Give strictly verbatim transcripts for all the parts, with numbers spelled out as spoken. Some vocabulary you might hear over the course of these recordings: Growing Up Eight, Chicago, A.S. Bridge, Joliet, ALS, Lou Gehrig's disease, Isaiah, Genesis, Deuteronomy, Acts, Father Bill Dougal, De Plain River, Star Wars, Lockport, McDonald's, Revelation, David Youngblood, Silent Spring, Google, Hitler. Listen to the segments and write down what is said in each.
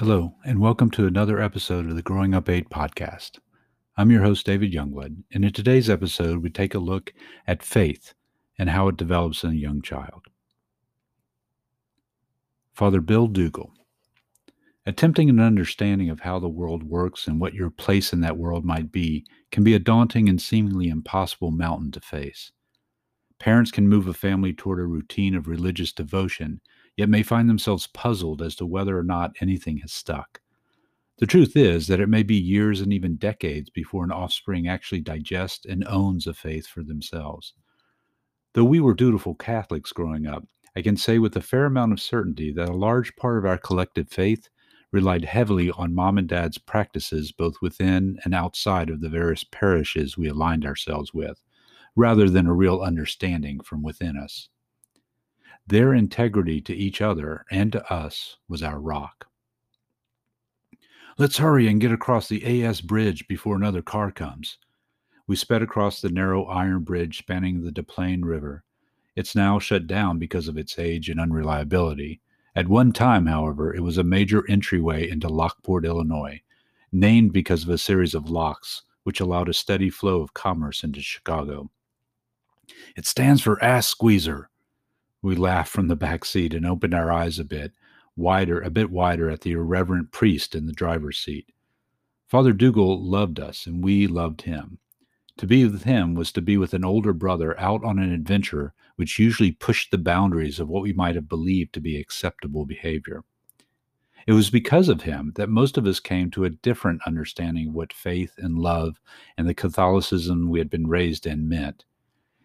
Hello, and welcome to another episode of the Growing Up Eight podcast. I'm your host, David Youngblood, and in today's episode, we take a look at faith and how it develops in a young child. Father Bill Dougal. Attempting an understanding of how the world works and what your place in that world might be can be a daunting and seemingly impossible mountain to face. Parents can move a family toward a routine of religious devotion, yet may find themselves puzzled as to whether or not anything has stuck. The truth is that it may be years and even decades before an offspring actually digests and owns a faith for themselves. Though we were dutiful Catholics growing up, I can say with a fair amount of certainty that a large part of our collective faith relied heavily on mom and dad's practices both within and outside of the various parishes we aligned ourselves with, rather than a real understanding from within us. Their integrity to each other and to us was our rock. Let's hurry and get across the A S Bridge before another car comes. We sped across the narrow iron bridge spanning the De Plain River. It's now shut down because of its age and unreliability. At one time, however, it was a major entryway into Lockport, Illinois, named because of a series of locks which allowed a steady flow of commerce into Chicago. It stands for Ass Squeezer. We laughed from the back seat and opened our eyes a bit wider, a bit wider at the irreverent priest in the driver's seat. Father Dougal loved us, and we loved him. To be with him was to be with an older brother out on an adventure which usually pushed the boundaries of what we might have believed to be acceptable behavior. It was because of him that most of us came to a different understanding of what faith and love and the Catholicism we had been raised in meant.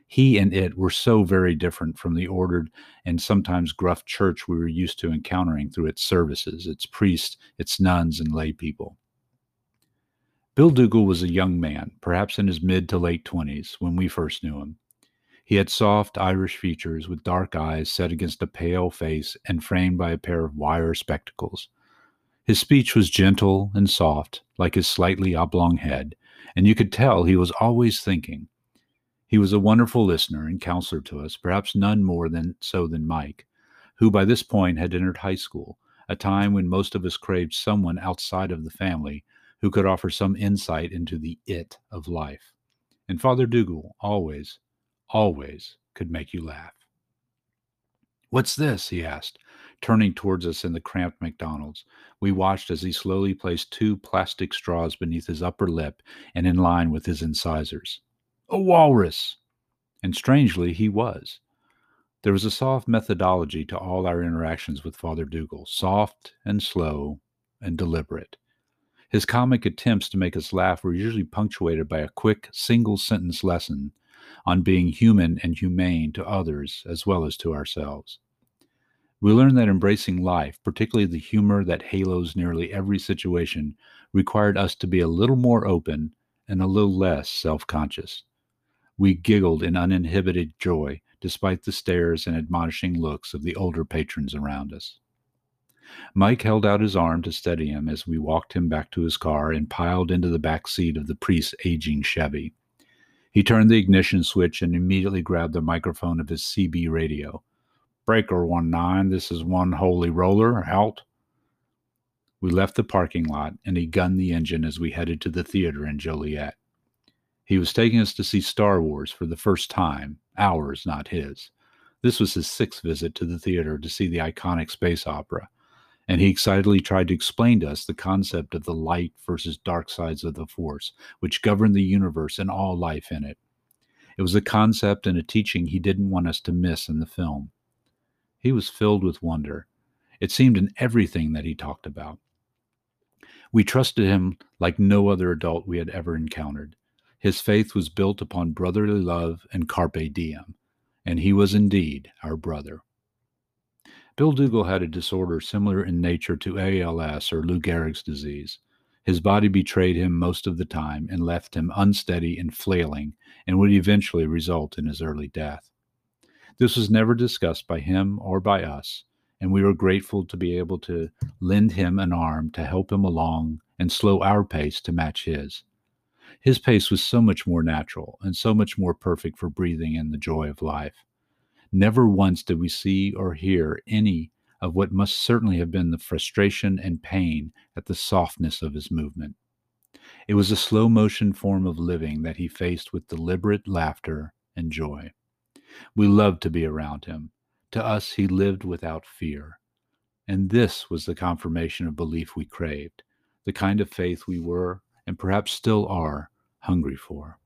He and it were so very different from the ordered and sometimes gruff church we were used to encountering through its services, its priests, its nuns, and lay people. Bill Dougal was a young man, perhaps in his mid to late twenties, when we first knew him. He had soft Irish features with dark eyes set against a pale face and framed by a pair of wire spectacles. His speech was gentle and soft, like his slightly oblong head, and you could tell he was always thinking. He was a wonderful listener and counselor to us, perhaps none more than so than Mike, who by this point had entered high school, a time when most of us craved someone outside of the family who could offer some insight into the it of life. And Father Dougal always, always could make you laugh. "What's this?" he asked, turning towards us in the cramped McDonald's. We watched as he slowly placed two plastic straws beneath his upper lip and in line with his incisors. "A walrus!" And strangely, he was. There was a soft methodology to all our interactions with Father Dougal, soft and slow and deliberate. His comic attempts to make us laugh were usually punctuated by a quick, single-sentence lesson on being human and humane to others as well as to ourselves. We learned that embracing life, particularly the humor that halos nearly every situation, required us to be a little more open and a little less self-conscious. We giggled in uninhibited joy, despite the stares and admonishing looks of the older patrons around us. Mike held out his arm to steady him as we walked him back to his car and piled into the back seat of the priest's aging Chevy. He turned the ignition switch and immediately grabbed the microphone of his C B radio. "Breaker one nine, this is one holy roller, out." We left the parking lot, and he gunned the engine as we headed to the theater in Joliet. He was taking us to see Star Wars for the first time, ours, not his. This was his sixth visit to the theater to see the iconic space opera, and he excitedly tried to explain to us the concept of the light versus dark sides of the Force, which governed the universe and all life in it. It was a concept and a teaching he didn't want us to miss in the film. He was filled with wonder. It seemed in everything that he talked about. We trusted him like no other adult we had ever encountered. His faith was built upon brotherly love and carpe diem, and he was indeed our brother. Bill Dougal had a disorder similar in nature to A L S or Lou Gehrig's disease. His body betrayed him most of the time and left him unsteady and flailing and would eventually result in his early death. This was never discussed by him or by us, and we were grateful to be able to lend him an arm to help him along and slow our pace to match his. His pace was so much more natural and so much more perfect for breathing in the joy of life. Never once did we see or hear any of what must certainly have been the frustration and pain at the softness of his movement. It was a slow-motion form of living that he faced with deliberate laughter and joy. We loved to be around him. To us, he lived without fear. And this was the confirmation of belief we craved, the kind of faith we were, and perhaps still are, hungry for.